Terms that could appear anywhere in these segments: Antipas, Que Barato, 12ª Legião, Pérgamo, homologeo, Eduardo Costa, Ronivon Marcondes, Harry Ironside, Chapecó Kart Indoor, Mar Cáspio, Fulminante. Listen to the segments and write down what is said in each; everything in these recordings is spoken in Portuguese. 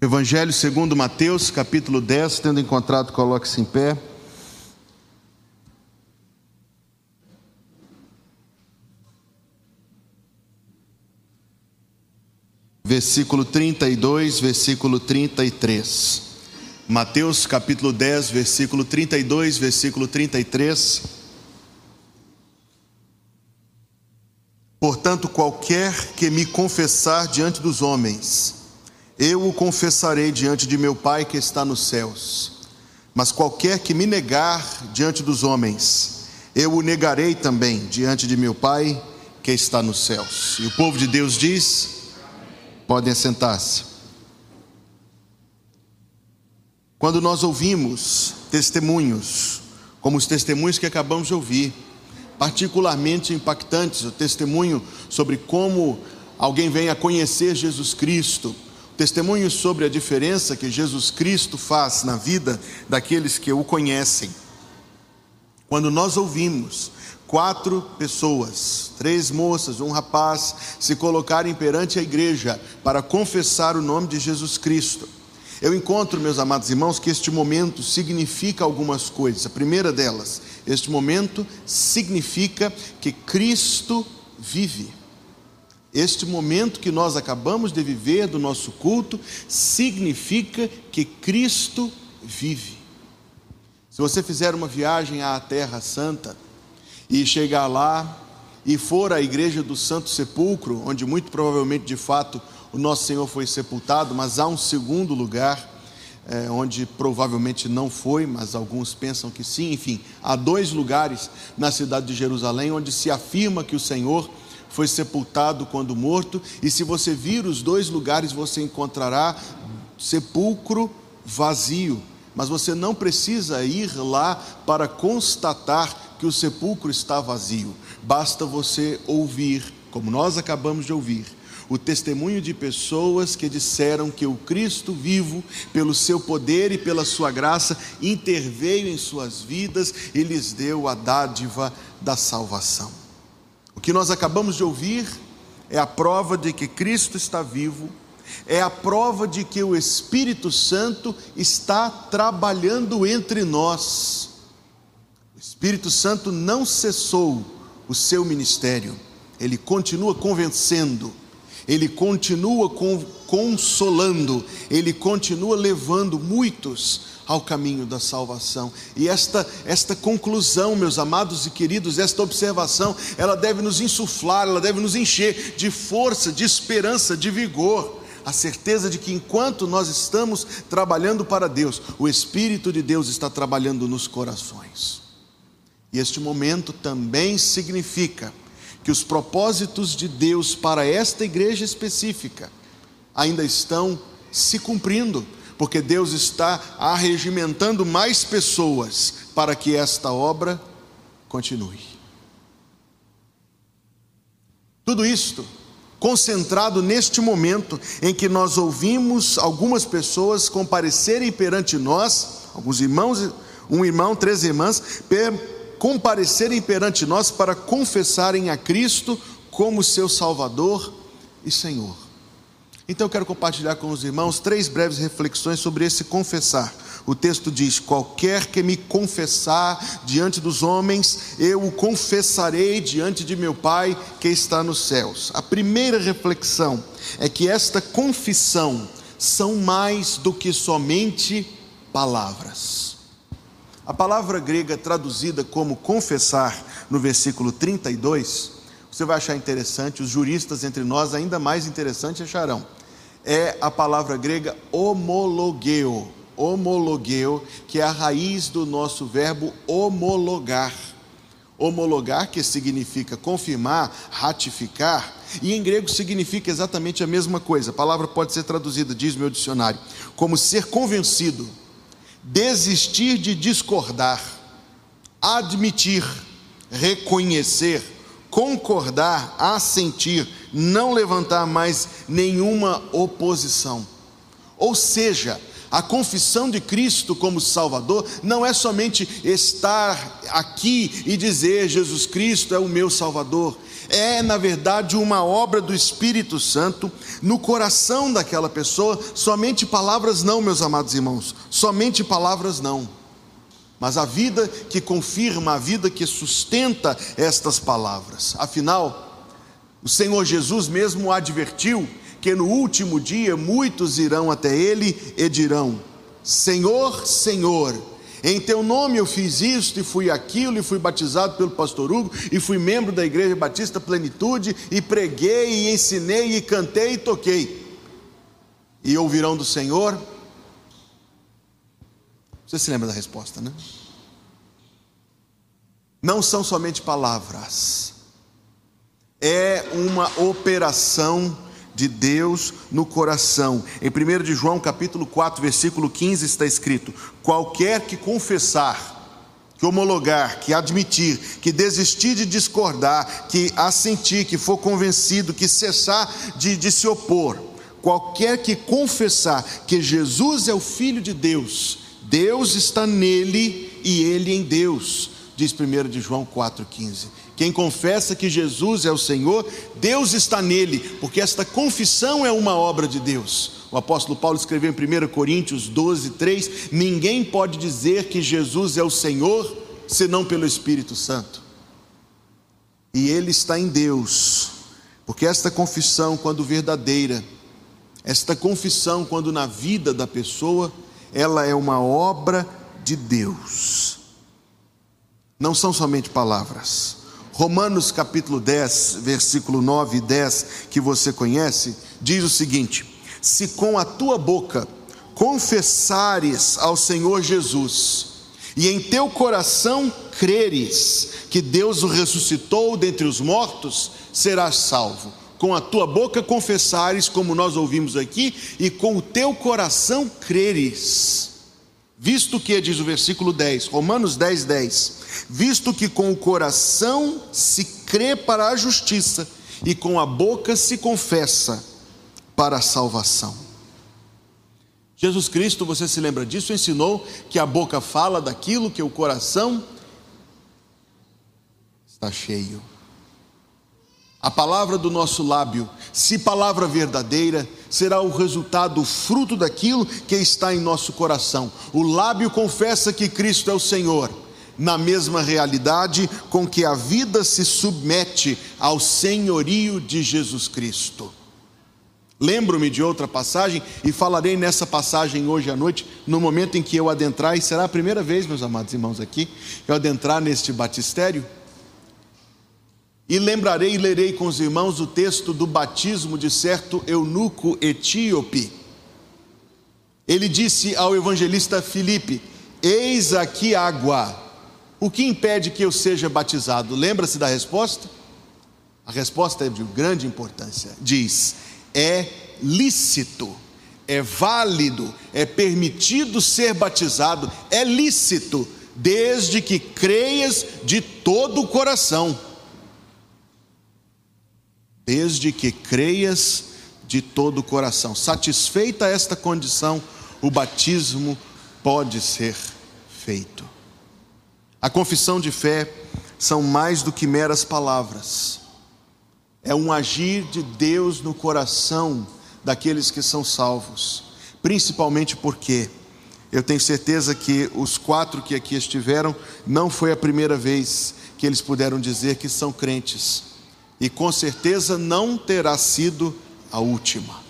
Evangelho segundo Mateus, capítulo 10, tendo encontrado, coloque-se em pé. Versículo 32, versículo 33. Mateus, capítulo 10, versículo 32, versículo 33. Portanto, qualquer que me confessar diante dos homens, eu o confessarei diante de meu Pai que está nos céus. Mas qualquer que me negar diante dos homens, eu o negarei também diante de meu Pai que está nos céus. E o povo de Deus diz, podem sentar-se. Quando nós ouvimos testemunhos, como os testemunhos que acabamos de ouvir, particularmente impactantes, o testemunho sobre como alguém vem a conhecer Jesus Cristo, testemunhos sobre a diferença que Jesus Cristo faz na vida daqueles que o conhecem. Quando nós ouvimos 4 pessoas, 3 moças, 1 rapaz, se colocarem perante a igreja para confessar o nome de Jesus Cristo, eu encontro, meus amados irmãos, que este momento significa algumas coisas. A primeira delas, este momento significa que Cristo vive. Este momento que nós acabamos de viver do nosso culto significa que Cristo vive. Se você fizer uma viagem à Terra Santa e chegar lá e for à igreja do Santo Sepulcro, onde muito provavelmente de fato o nosso Senhor foi sepultado, mas há um segundo lugar onde provavelmente não foi, mas alguns pensam que sim. Enfim, há 2 lugares na cidade de Jerusalém onde se afirma que o Senhor foi sepultado quando morto, e se você vir os 2 lugares, você encontrará sepulcro vazio, mas você não precisa ir lá para constatar que o sepulcro está vazio, basta você ouvir, como nós acabamos de ouvir, o testemunho de pessoas que disseram que o Cristo vivo, pelo seu poder e pela sua graça, interveio em suas vidas e lhes deu a dádiva da salvação. O que nós acabamos de ouvir é a prova de que Cristo está vivo, é a prova de que o Espírito Santo está trabalhando entre nós. O Espírito Santo não cessou o seu ministério, ele continua convencendo, ele continua consolando, ele continua levando muitos ao caminho da salvação. E esta conclusão, meus amados e queridos, esta observação, ela deve nos insuflar, ela deve nos encher de força, de esperança, de vigor, a certeza de que enquanto nós estamos trabalhando para Deus, o Espírito de Deus está trabalhando nos corações. E este momento também significa que os propósitos de Deus para esta igreja específica ainda estão se cumprindo, porque Deus está arregimentando mais pessoas para que esta obra continue. Tudo isto concentrado neste momento em que nós ouvimos algumas pessoas comparecerem perante nós, alguns irmãos, 1 irmão, 3 irmãs, comparecerem perante nós para confessarem a Cristo como seu Salvador e Senhor. Então eu quero compartilhar com os irmãos 3 breves reflexões sobre esse confessar. O texto diz, qualquer que me confessar diante dos homens, eu o confessarei diante de meu Pai que está nos céus. A primeira reflexão é que esta confissão são mais do que somente palavras. A palavra grega traduzida como confessar no versículo 32, você vai achar interessante, os juristas entre nós ainda mais interessante acharão, é a palavra grega homologeo, que é a raiz do nosso verbo homologar, que significa confirmar, ratificar, e em grego significa exatamente a mesma coisa. A palavra pode ser traduzida, diz meu dicionário, como ser convencido, desistir de discordar, admitir, reconhecer, concordar, assentir, não levantar mais nenhuma oposição. Ou seja, A confissão de Cristo como Salvador não é somente estar aqui e dizer Jesus Cristo é o meu Salvador. É, na verdade, uma obra do Espírito Santo no coração daquela pessoa. Somente palavras não, meus amados irmãos, somente palavras não. Mas a vida que confirma, a vida que sustenta estas palavras. Afinal, o Senhor Jesus mesmo advertiu que no último dia muitos irão até Ele e dirão: Senhor, Senhor, em Teu nome eu fiz isto e fui aquilo, e fui batizado pelo pastor Hugo, e fui membro da Igreja Batista Plenitude, e preguei, e ensinei, e cantei, e toquei. E ouvirão do Senhor... Você se lembra da resposta, né? Não são somente palavras, é uma operação de Deus no coração. Em 1 de João capítulo 4, versículo 15 está escrito: qualquer que confessar, que homologar, que admitir, que desistir de discordar, que assentir, que for convencido, que cessar de se opor, qualquer que confessar que Jesus é o Filho de Deus, Deus está nele e ele em Deus, diz 1 de João 4,15. Quem confessa que Jesus é o Senhor, Deus está nele, porque esta confissão é uma obra de Deus. O apóstolo Paulo escreveu em 1 Coríntios 12,3: ninguém pode dizer que Jesus é o Senhor, senão pelo Espírito Santo. E ele está em Deus, porque esta confissão, quando verdadeira, esta confissão, quando na vida da pessoa, ela é uma obra de Deus. Não são somente palavras. Romanos capítulo 10, versículo 9 e 10, que você conhece, diz o seguinte: se com a tua boca confessares ao Senhor Jesus, e em teu coração creres que Deus o ressuscitou dentre os mortos, serás salvo. Com a tua boca confessares, como nós ouvimos aqui, e com o teu coração creres, visto que, diz o versículo 10, Romanos 10, 10, visto que com o coração se crê para a justiça, e com a boca se confessa para a salvação. Jesus Cristo, você se lembra disso, ensinou que a boca fala daquilo que o coração está cheio. A palavra do nosso lábio, se palavra verdadeira, será o resultado, o fruto daquilo que está em nosso coração. O lábio confessa que Cristo é o Senhor, na mesma realidade com que a vida se submete ao senhorio de Jesus Cristo. Lembro-me de outra passagem, e falarei nessa passagem hoje à noite, no momento em que eu adentrar, e será a primeira vez, meus amados irmãos, aqui, eu adentrar neste batistério. E lembrarei e lerei com os irmãos o texto do batismo de certo eunuco etíope. Ele disse ao evangelista Filipe: eis aqui água, o que impede que eu seja batizado? Lembra-se da resposta? A resposta é de grande importância. Diz: é lícito, é válido, é permitido ser batizado, é lícito, desde que creias de todo o coração. Desde que creias de todo o coração. Satisfeita esta condição, o batismo pode ser feito. A confissão de fé são mais do que meras palavras. É um agir de Deus no coração daqueles que são salvos. Principalmente porque eu tenho certeza que os 4 que aqui estiveram, não foi a primeira vez que eles puderam dizer que são crentes. E com certeza não terá sido a última.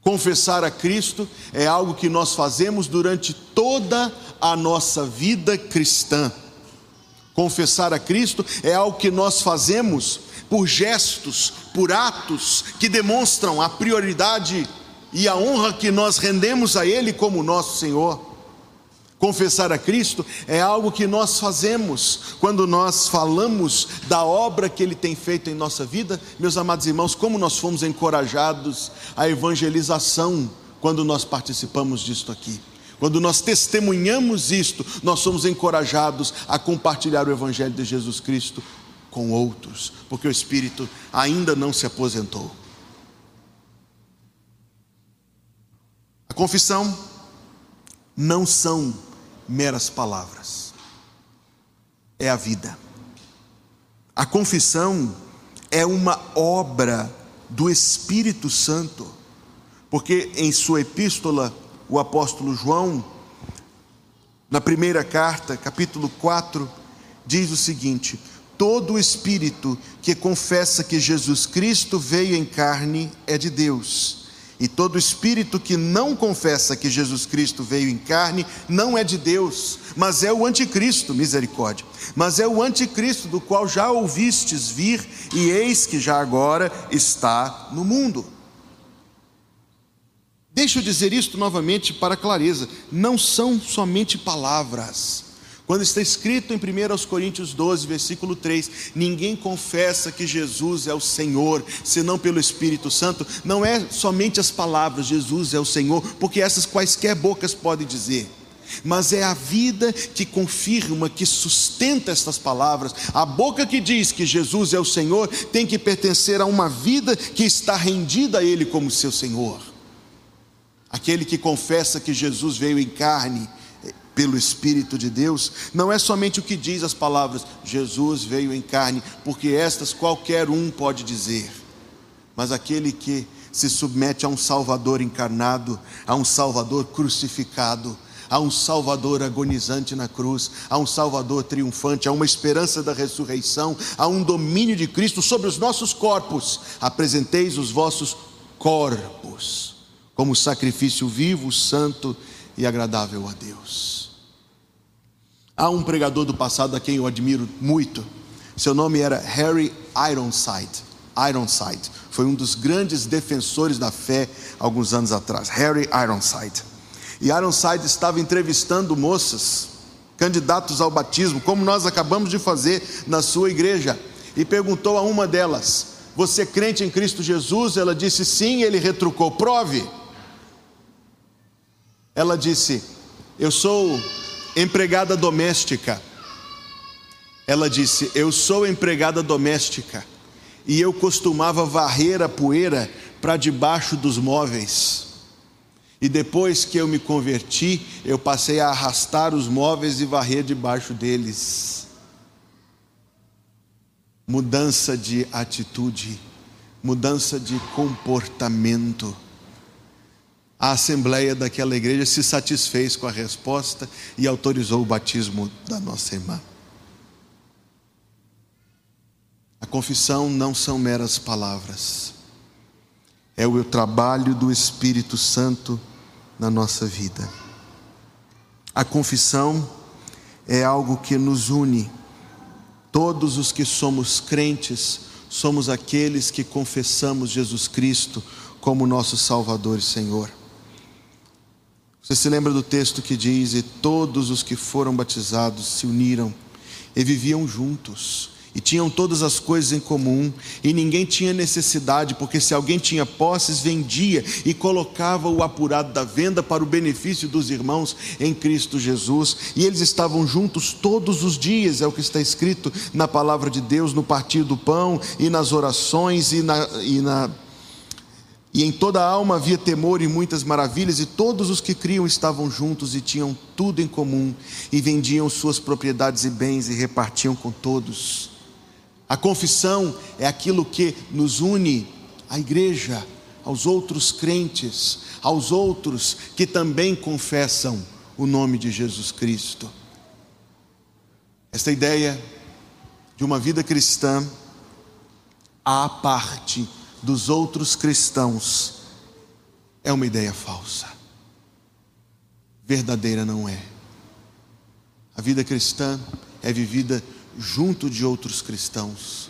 Confessar a Cristo é algo que nós fazemos durante toda a nossa vida cristã. Confessar a Cristo é algo que nós fazemos por gestos, por atos que demonstram a prioridade e a honra que nós rendemos a Ele como nosso Senhor. Confessar a Cristo é algo que nós fazemos quando nós falamos da obra que Ele tem feito em nossa vida. Meus amados irmãos, como nós fomos encorajados à evangelização quando nós participamos disto aqui. Quando nós testemunhamos isto, nós somos encorajados a compartilhar o Evangelho de Jesus Cristo com outros, porque o Espírito ainda não se aposentou. A confissão não são meras palavras, é a vida. A confissão é uma obra do Espírito Santo, porque em sua epístola, o apóstolo João, na primeira carta, capítulo 4, diz o seguinte: todo espírito que confessa que Jesus Cristo veio em carne é de Deus, e todo espírito que não confessa que Jesus Cristo veio em carne não é de Deus, mas é o anticristo, misericórdia, mas é o anticristo do qual já ouvistes vir, e eis que já agora está no mundo. Deixa eu dizer isto novamente para clareza, não são somente palavras. Quando está escrito em 1 Coríntios 12, versículo 3, ninguém confessa que Jesus é o Senhor, senão pelo Espírito Santo, não é somente as palavras, Jesus é o Senhor, porque essas quaisquer bocas podem dizer, mas é a vida que confirma, que sustenta estas palavras. A boca que diz que Jesus é o Senhor tem que pertencer a uma vida que está rendida a Ele como seu Senhor. Aquele que confessa que Jesus veio em carne pelo Espírito de Deus, não é somente o que diz as palavras, Jesus veio em carne, porque estas qualquer um pode dizer, mas aquele que se submete a um Salvador encarnado, a um Salvador crucificado, a um Salvador agonizante na cruz, a um Salvador triunfante, a uma esperança da ressurreição, a um domínio de Cristo sobre os nossos corpos, apresenteis os vossos corpos como sacrifício vivo, santo e agradável a Deus. Há um pregador do passado a quem eu admiro muito. Seu nome era Harry Ironside. Ironside foi um dos grandes defensores da fé alguns anos atrás. Harry Ironside. E Ironside estava entrevistando moças, candidatos ao batismo, como nós acabamos de fazer na sua igreja. E perguntou a uma delas: você é crente em Cristo Jesus? Ela disse sim. Ele retrucou: prove. Ela disse: eu sou empregada doméstica. Ela disse: eu sou empregada doméstica e eu costumava varrer a poeira para debaixo dos móveis, e depois que eu me converti eu passei a arrastar os móveis e varrer debaixo deles. Mudança de atitude, mudança de comportamento. A assembleia daquela igreja se satisfez com a resposta e autorizou o batismo da nossa irmã. A confissão não são meras palavras, é o trabalho do Espírito Santo na nossa vida. A confissão é algo que nos une. Todos os que somos crentes somos aqueles que confessamos Jesus Cristo como nosso Salvador e Senhor. Você se lembra do texto que diz: e todos os que foram batizados se uniram e viviam juntos, e tinham todas as coisas em comum, e ninguém tinha necessidade, porque se alguém tinha posses, vendia e colocava o apurado da venda para o benefício dos irmãos em Cristo Jesus, e eles estavam juntos todos os dias, é o que está escrito na palavra de Deus, no partir do pão, e nas orações, e em toda a alma havia temor e muitas maravilhas, e todos os que criam estavam juntos e tinham tudo em comum, e vendiam suas propriedades e bens e repartiam com todos. A confissão é aquilo que nos une à igreja, aos outros crentes, aos outros que também confessam o nome de Jesus Cristo. Esta ideia de uma vida cristã à parte dos outros cristãos é uma ideia falsa. Verdadeira não é. A vida cristã é vivida junto de outros cristãos,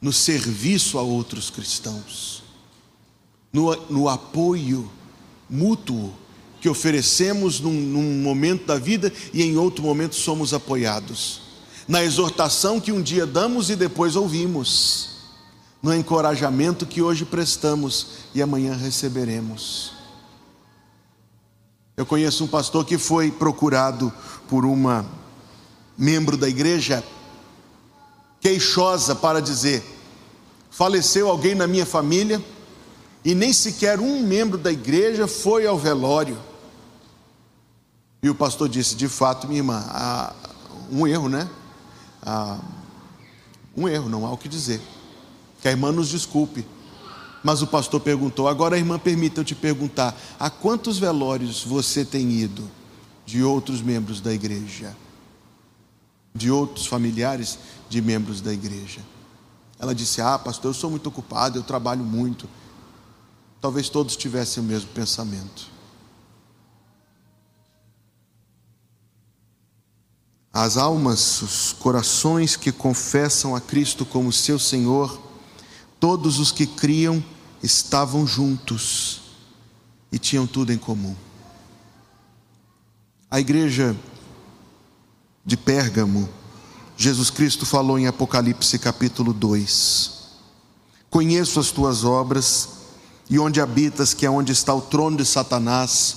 no serviço a outros cristãos, no apoio mútuo que oferecemos num momento da vida e em outro momento somos apoiados, na exortação que um dia damos e depois ouvimos, no encorajamento que hoje prestamos e amanhã receberemos. Eu conheço um pastor que foi procurado por uma membro da igreja queixosa para dizer: faleceu alguém na minha família e nem sequer um membro da igreja foi ao velório. E o pastor disse: de fato, minha irmã, há um erro, né? Há um erro, não há o que dizer. Que a irmã nos desculpe. Mas o pastor perguntou: agora, irmã, permita eu te perguntar, a quantos velórios você tem ido de outros membros da igreja? De outros familiares de membros da igreja? Ela disse: ah, pastor, eu sou muito ocupado, eu trabalho muito. Talvez todos tivessem o mesmo pensamento. As almas, os corações que confessam a Cristo como seu Senhor, todos os que criam estavam juntos e tinham tudo em comum. A igreja de Pérgamo, Jesus Cristo falou em Apocalipse capítulo 2: conheço as tuas obras e onde habitas, que é onde está o trono de Satanás,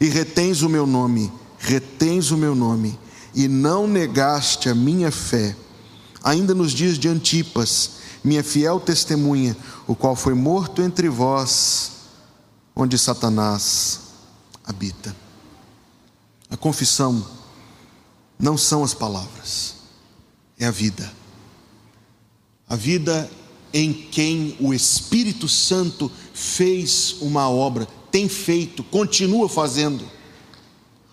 e retens o meu nome, e não negaste a minha fé, ainda nos dias de Antipas, minha fiel testemunha, o qual foi morto entre vós, onde Satanás habita. A confissão não são as palavras, é a vida. A vida em quem o Espírito Santo fez uma obra, tem feito, continua fazendo.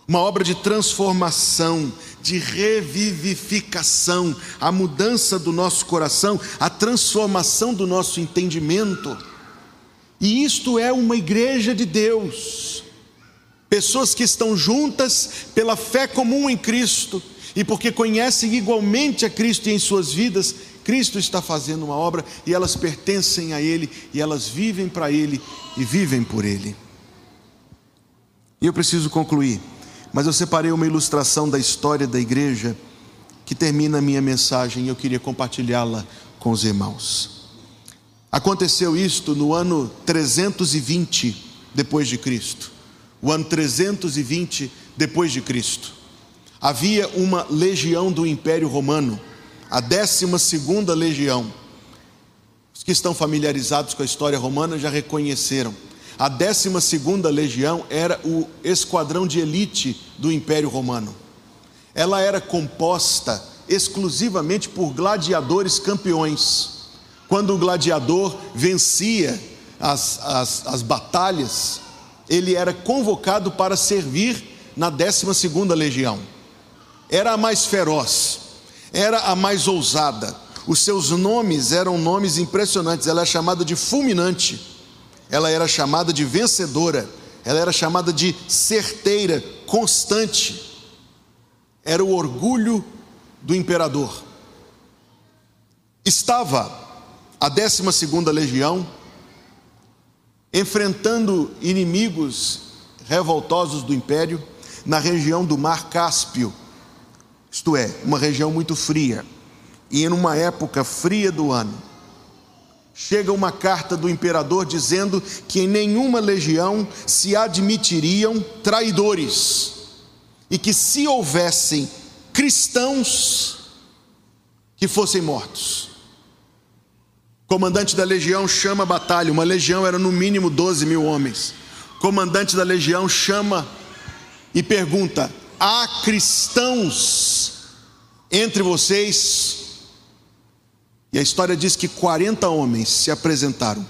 Uma obra de transformação, de revivificação, a mudança do nosso coração, a transformação do nosso entendimento. E isto é uma igreja de Deus. Pessoas que estão juntas pela fé comum em Cristo, e porque conhecem igualmente a Cristo e em suas vidas, Cristo está fazendo uma obra, e elas pertencem a Ele, e elas vivem para Ele, e vivem por Ele. E eu preciso concluir, mas eu separei uma ilustração da história da igreja que termina a minha mensagem, e eu queria compartilhá-la com os irmãos. Aconteceu isto no ano 320 depois de Cristo. O ano 320 depois de Cristo. Havia uma legião do Império Romano, a 12ª Legião. Os que estão familiarizados com a história romana já reconheceram. A 12ª Legião era o esquadrão de elite do Império Romano. Ela era composta exclusivamente por gladiadores campeões. Quando o gladiador vencia as batalhas, ele era convocado para servir na 12ª Legião. Era a mais feroz, era a mais ousada. Os seus nomes eram nomes impressionantes. Ela é chamada de Fulminante. Ela era chamada de vencedora, ela era chamada de certeira, constante. Era o orgulho do imperador. Estava a 12ª Legião enfrentando inimigos revoltosos do império na região do Mar Cáspio, isto é, uma região muito fria, e em uma época fria do ano. Chega uma carta do imperador dizendo que em nenhuma legião se admitiriam traidores, e que se houvessem cristãos, que fossem mortos. O comandante da legião chama a batalha. Uma legião era no mínimo 12.000 homens. O comandante da legião chama e pergunta: há cristãos entre vocês? E a história diz que 40 homens se apresentaram,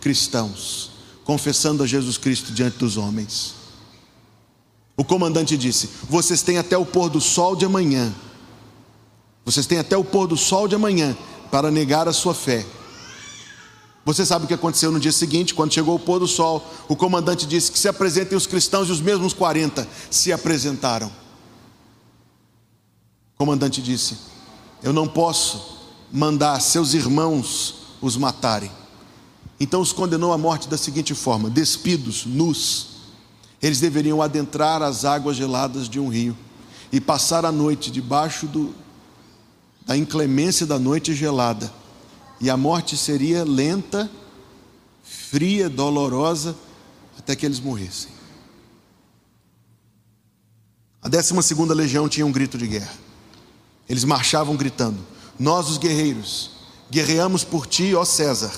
cristãos, confessando a Jesus Cristo diante dos homens. O comandante disse: vocês têm até o pôr do sol de amanhã, para negar a sua fé. Você sabe o que aconteceu no dia seguinte, quando chegou o pôr do sol. O comandante disse que se apresentem os cristãos, e os mesmos 40 se apresentaram. O comandante disse: eu não posso mandar seus irmãos os matarem. Então os condenou à morte da seguinte forma: despidos, nus, eles deveriam adentrar as águas geladas de um rio e passar a noite debaixo da inclemência da noite gelada. E a morte seria lenta, fria, dolorosa, até que eles morressem. A 12ª Legião tinha um grito de guerra. Eles marchavam gritando: nós os guerreiros, guerreamos por ti, ó César.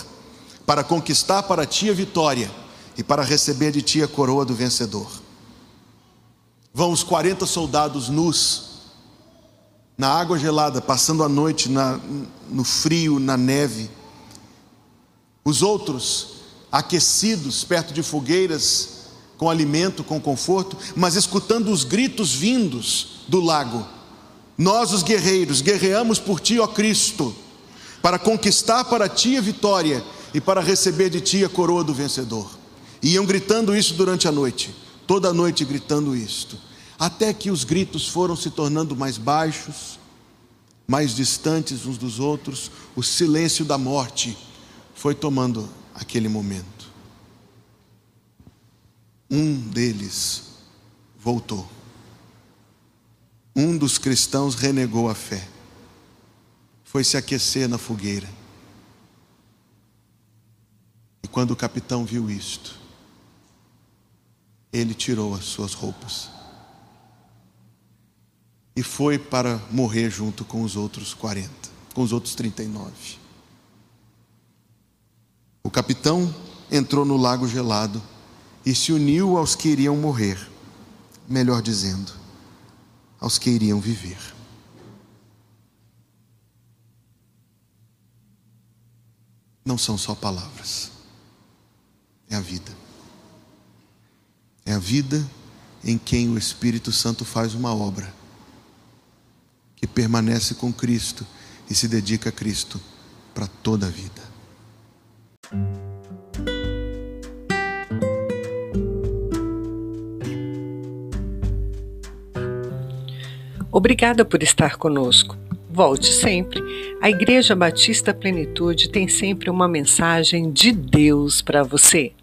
para conquistar para ti a vitória e para receber de ti a coroa do vencedor. Vão os 40 soldados nus na água gelada, passando a noite no frio, na neve. Os outros aquecidos perto de fogueiras, com alimento, com conforto, mas escutando os gritos vindos do lago. Nós, os guerreiros, guerreamos por ti, ó Cristo, para conquistar para ti a vitória e para receber de ti a coroa do vencedor. E iam gritando isso durante a noite, toda a noite gritando isto, até que os gritos foram se tornando mais baixos, mais distantes uns dos outros. O silêncio da morte foi tomando aquele momento. Um deles voltou. Um dos cristãos renegou a fé, foi se aquecer na fogueira. E quando o capitão viu isto, ele tirou as suas roupas e foi para morrer junto com os outros 40, com os outros 39. O capitão entrou no lago gelado e se uniu aos que iriam morrer, melhor dizendo, aos que iriam viver. Não são só palavras, é a vida. É a vida em quem o Espírito Santo faz uma obra, que permanece com Cristo e se dedica a Cristo para toda a vida. Obrigada por estar conosco. Volte sempre. A Igreja Batista Plenitude tem sempre uma mensagem de Deus para você.